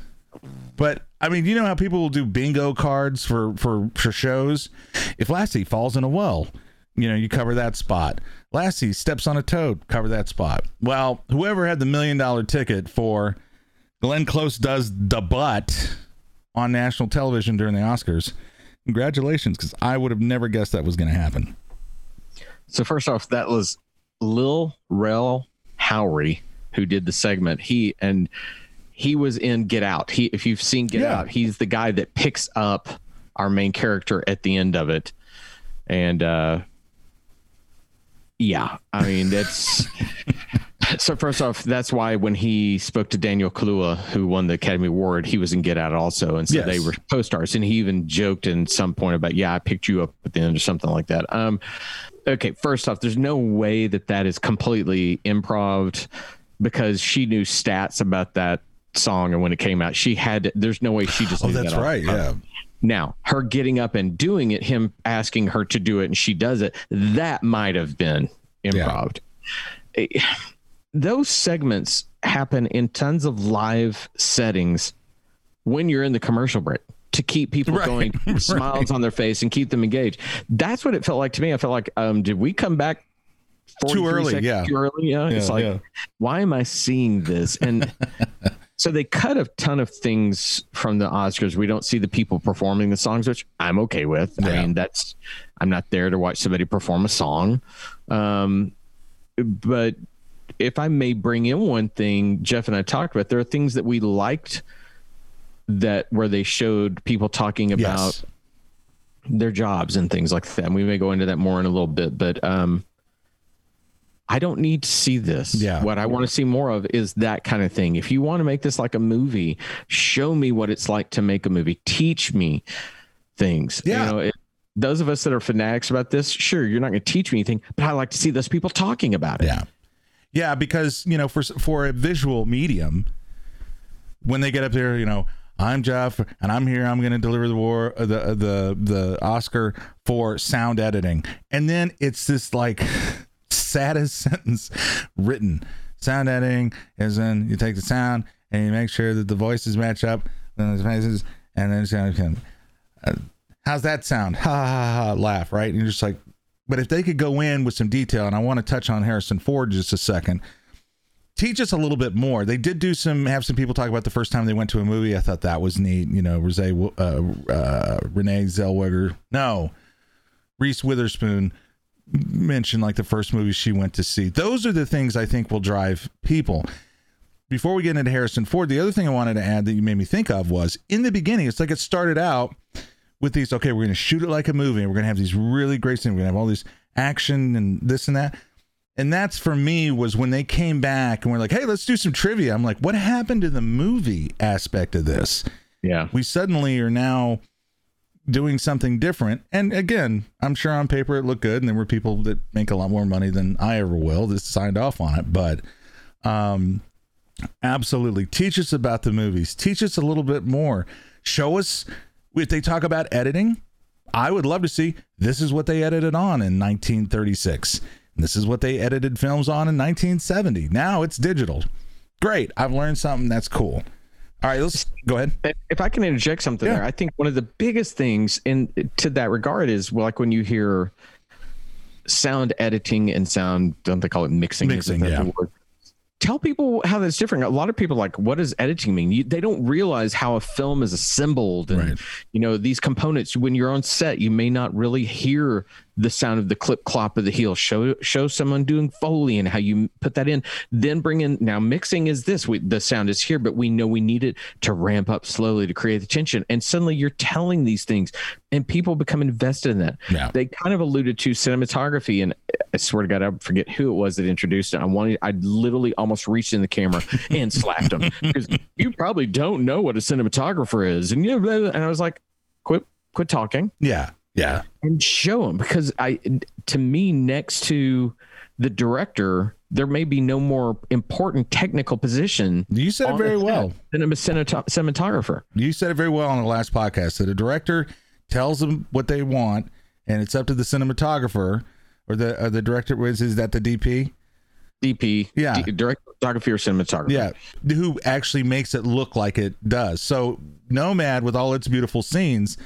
But I mean, you know how people will do bingo cards for shows? If Lassie falls in a well, you know, you cover that spot. Lassie steps on a toad, cover that spot. Well, whoever had the $1 million ticket for Glenn Close does Da Butt on national television during the Oscars, congratulations, because I would have never guessed that was going to happen. So first off, that was Lil Rel Howery who did the segment. He was in Get Out. If you've seen Get Out, he's the guy that picks up our main character at the end of it. And yeah, I mean, that's so first off, that's why when he spoke to Daniel Kaluuya, who won the Academy Award, he was in Get Out also. And so they were co-stars. And he even joked in some point about, yeah, I picked you up at the end or something like that. Okay, first off, there's no way that that is completely improv, because she knew stats about that song. And when it came out, she had to, there's no way she just knew that's that right. Yeah. Now, her getting up and doing it, him asking her to do it, and she does it, that might have been improv. Yeah. Those segments happen in tons of live settings when you're in the commercial break to keep people going, smiles on their face, and keep them engaged. That's what it felt like to me. I felt like, did we come back too early? Seconds, too early? Yeah. It's like, why am I seeing this? And so they cut a ton of things from the Oscars. We don't see the people performing the songs, which I'm okay with. Yeah. I mean, that's, I'm not there to watch somebody perform a song. But if I may bring in one thing Jeff and I talked about, there are things that we liked that where they showed people talking about their jobs and things like that. And we may go into that more in a little bit, but I don't need to see this. Yeah. What I want to see more of is that kind of thing. If you want to make this like a movie, show me what it's like to make a movie. Teach me things. Yeah. You know, those of us that are fanatics about this, sure, you're not going to teach me anything, but I like to see those people talking about it. Yeah. Yeah, because, you know, for a visual medium, when they get up there, you know, I'm Jeff, and I'm here. I'm going to deliver the Oscar for sound editing, and then it's this like saddest sentence written. Sound editing is when you take the sound and you make sure that the voices match up, and then it's going to, how's that sound? Ha ha ha! Laugh, right? And you're just like, but if they could go in with some detail, and I want to touch on Harrison Ford just a second. Teach us a little bit more. They did do have some people talk about the first time they went to a movie. I thought that was neat. You know, Reese Witherspoon mentioned like the first movie she went to see. Those are the things I think will drive people. Before we get into Harrison Ford, the other thing I wanted to add that you made me think of was in the beginning, it's like it started out with these, okay, we're going to shoot it like a movie. We're going to have these really great scenes. We're going to have all this action and this and that. And that's, for me, was when they came back and we're like, hey, let's do some trivia. I'm like, what happened to the movie aspect of this? Yeah. We suddenly are now doing something different. And again, I'm sure on paper it looked good. And there were people that make a lot more money than I ever will that signed off on it. But absolutely. Teach us about the movies. Teach us a little bit more. Show us, if they talk about editing, I would love to see this is what they edited on in 1936. This is what they edited films on in 1970. Now it's digital. Great. I've learned something. That's cool. All right, let's go ahead. If I can interject something there, I think one of the biggest things to that regard is, well, like when you hear sound editing and sound, don't they call it mixing? Mixing, yeah. Tell people how that's different. A lot of people are like, what does editing mean? They don't realize how a film is assembled and, you know, these components. When you're on set, you may not really hear the sound of the clip clop of the heel. Show someone doing Foley and how you put that in, then bring in, now mixing is this, the sound is here, but we know we need it to ramp up slowly to create the tension. And suddenly you're telling these things and people become invested in that. Yeah. They kind of alluded to cinematography, and I swear to God, I forget who it was that introduced it. I literally almost reached in the camera and slapped him because you probably don't know what a cinematographer is. And I was like, quit talking. Yeah. Yeah. And show them, because to me, next to the director, there may be no more important technical position. You said it very well. Than a cinematographer. You said it very well on the last podcast that a director tells them what they want, and it's up to the cinematographer or the director. Is that the DP? DP. Yeah. Director of photography or cinematography. Yeah. Who actually makes it look like it does. So Nomad, with all its beautiful scenes,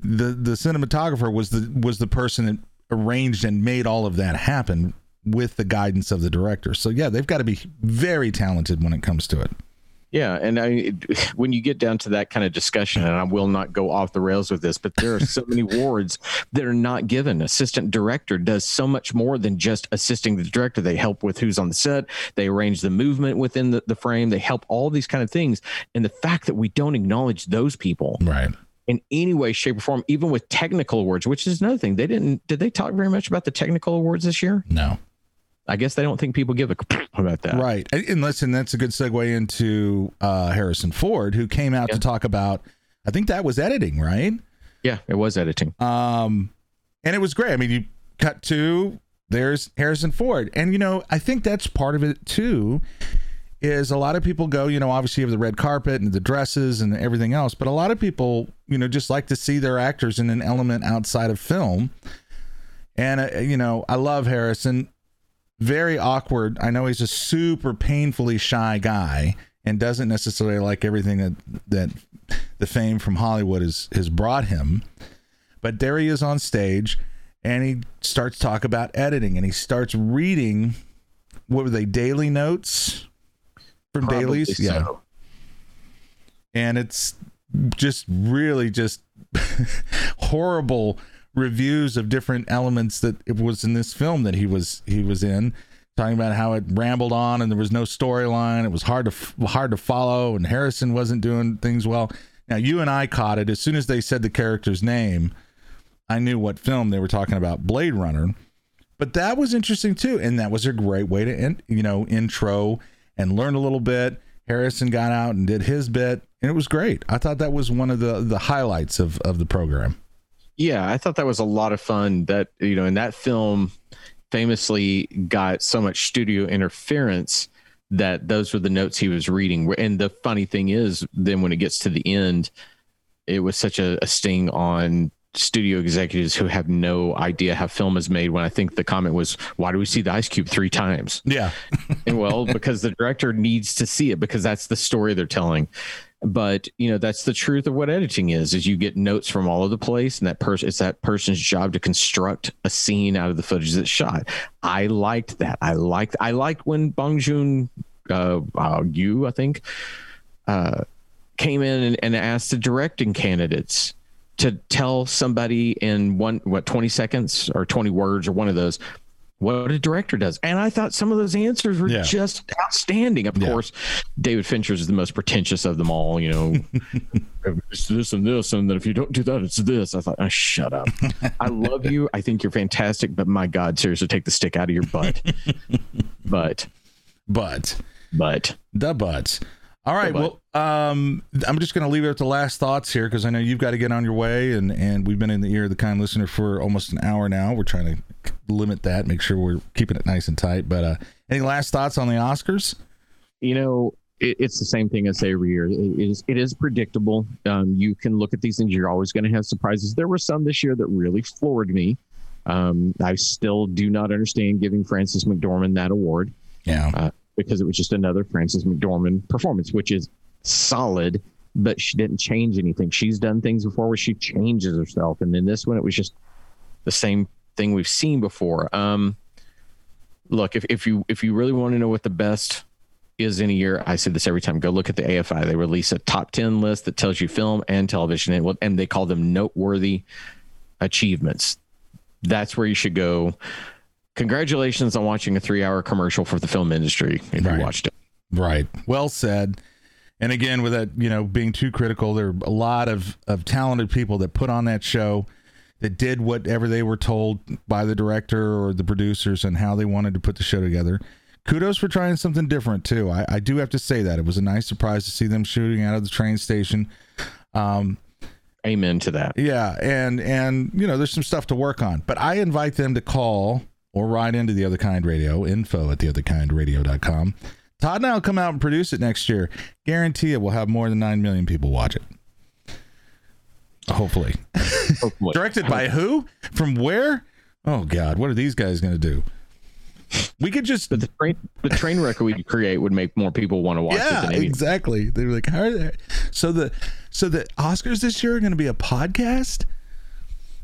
the cinematographer was the person that arranged and made all of that happen with the guidance of the director. So yeah, they've got to be very talented when it comes to it. Yeah, and when you get down to that kind of discussion, and I will not go off the rails with this, but there are so many awards that are not given. Assistant director does so much more than just assisting the director. They help with who's on the set. They arrange the movement within the frame. They help all these kind of things. And the fact that we don't acknowledge those people right in any way, shape, or form, even with technical awards, which is another thing. Did they talk very much about the technical awards this year? No. I guess they don't think people give a about that. Right. And listen, that's a good segue into Harrison Ford, who came out to talk about, I think that was editing, right? Yeah, it was editing. And it was great. I mean, you cut to, there's Harrison Ford. And, you know, I think that's part of it, too, is a lot of people go, you know, obviously you have the red carpet and the dresses and everything else. But a lot of people, you know, just like to see their actors in an element outside of film. And, you know, I love Harrison. Very awkward. I know he's a super painfully shy guy and doesn't necessarily like everything that the fame from Hollywood has brought him. But there he is on stage, and he starts talk about editing, and he starts reading, what were they, daily notes from dailies? So. Yeah. And it's just really just horrible reviews of different elements that it was in this film that he was in, talking about how it rambled on and there was no storyline. It was hard to follow, and Harrison wasn't doing things well. Now, you and I caught it as soon as they said the character's name. I knew what film they were talking about, Blade Runner. But that was interesting too, and that was a great way to intro and learn a little bit. Harrison got out and did his bit, and it was great. I thought that was one of the highlights of the program. Yeah, I thought that was a lot of fun. That, you know, and that film famously got so much studio interference that those were the notes he was reading. And the funny thing is, then when it gets to the end, it was such a sting on studio executives who have no idea how film is made, when I think the comment was, why do we see the ice cube 3 times? Yeah. And well, because the director needs to see it, because that's the story they're telling. But, you know, that's the truth of what editing is you get notes from all over the place, and it's that person's job to construct a scene out of the footage that's shot. I liked that. I liked when Bong Joon Yu, I think, came in and asked the directing candidates to tell somebody in 20 seconds or 20 words or one of those what a director does. And I thought some of those answers were just outstanding. Of course, David Fincher is the most pretentious of them all, you know, it's this and this, and then if you don't do that, it's this. I thought, oh, shut up. I love you. I think you're fantastic, but my God, seriously, take the stick out of your butt. But. The butt. All right. Well, I'm just going to leave it at the last thoughts here, because I know you've got to get on your way, and we've been in the ear of the kind listener for almost an hour now. We're trying to limit that, make sure we're keeping it nice and tight. But any last thoughts on the Oscars? You know, it's the same thing I say every year. It is predictable. You can look at these things. You're always going to have surprises. There were some this year that really floored me. I still do not understand giving Frances McDormand that award. Yeah. Because it was just another Frances McDormand performance, which is solid, but she didn't change anything. She's done things before where she changes herself. And then this one, it was just the same thing we've seen before. Look, if you really want to know what the best is in a year, I say this every time, go look at the AFI. They release a top 10 list that tells you film and television, and they call them noteworthy achievements. That's where you should go. Congratulations on watching a 3-hour commercial for the film industry. If you watched it. Right. Well said. And again, with that, you know, being too critical, there are a lot of talented people that put on that show that did whatever they were told by the director or the producers and how they wanted to put the show together. Kudos for trying something different too. I do have to say that it was a nice surprise to see them shooting out of the train station. Amen to that. Yeah. And you know, there's some stuff to work on, but I invite them to call or right into The Other Kind Radio, info@theotherkindradio.com. Todd and I will come out and produce it next year. Guarantee it will have more than 9 million people watch it. Hopefully. Directed by who? From where? Oh, God, what are these guys going to do? We could just... But the train record we create would make more people want to watch it than anything. Exactly. They were like, how are they... So the So the Oscars this year are going to be a podcast.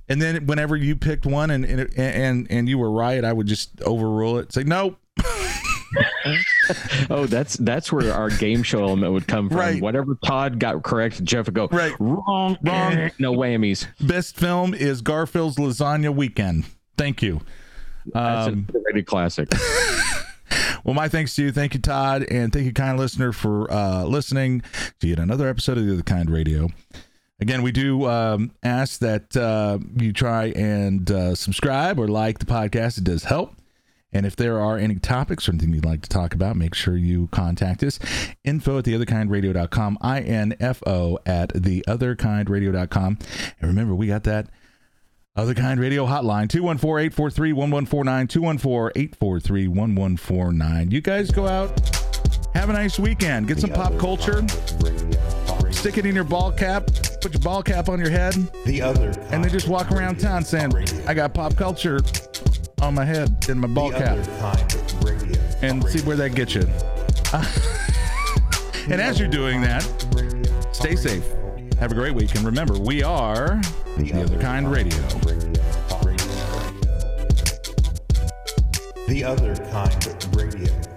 And then whenever you picked one and you were right, I would just overrule it. Say, nope. Oh, that's where our game show element would come from. Right. Whatever Todd got correct, Jeff would go, right. Wrong. No whammies. Best film is Garfield's Lasagna Weekend. Thank you. That's a rated classic. Well, my thanks to you. Thank you, Todd. And thank you, kind listener, for listening to yet another episode of The Other Kind Radio. Again, we do ask that you try and subscribe or like the podcast. It does help. And if there are any topics or anything you'd like to talk about, make sure you contact us. info@theotherkindradio.com. info@theotherkindradio.com. And remember, we got that Other Kind Radio hotline, 214-843-1149, 214-843-1149. You guys go out, have a nice weekend, get some pop culture, stick it in your ball cap, put your ball cap on your head, and then just walk around town saying, I got pop culture on my head in my ball cap, and see where that gets you. And as you're doing that, stay safe. Have a great week, and remember, we are The Other Kind Radio. The Other Kind Radio.